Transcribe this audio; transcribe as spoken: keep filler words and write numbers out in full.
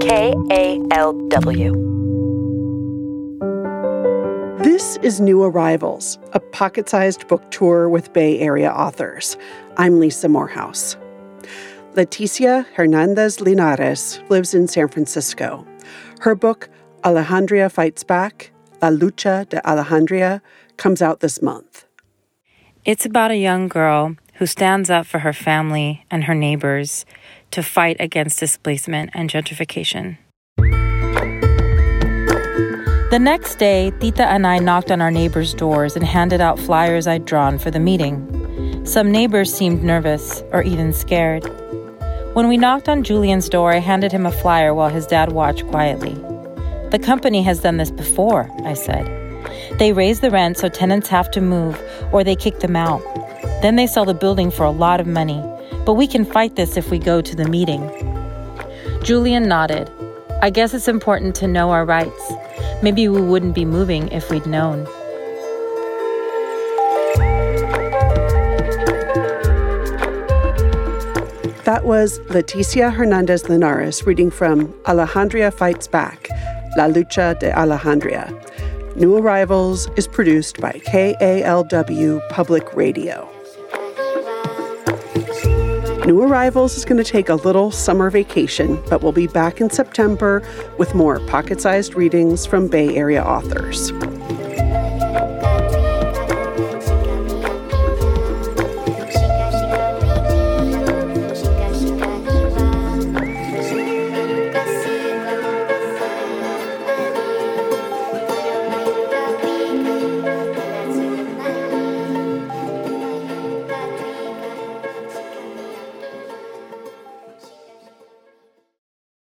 K A L W. This is New Arrivals, a pocket-sized book tour with Bay Area authors. I'm Lisa Morehouse. Leticia Hernandez-Linares lives in San Francisco. Her book, Alejandria Fights Back, La Lucha de Alejandria, comes out this month. It's about a young girl who stands up for her family and her neighbors to fight against displacement and gentrification. The next day, Tita and I knocked on our neighbors' doors and handed out flyers I'd drawn for the meeting. Some neighbors seemed nervous or even scared. When we knocked on Julian's door, I handed him a flyer while his dad watched quietly. The company has done this before, I said. They raise the rent so tenants have to move or they kick them out. Then they sell the building for a lot of money. But we can fight this if we go to the meeting. Julian nodded. I guess it's important to know our rights. Maybe we wouldn't be moving if we'd known. That was Leticia Hernandez-Linares reading from Alejandria Fights Back, La Lucha de Alejandria. New Arrivals is produced by K A L W Public Radio. New Arrivals is going to take a little summer vacation, but we'll be back in September with more pocket-sized readings from Bay Area authors.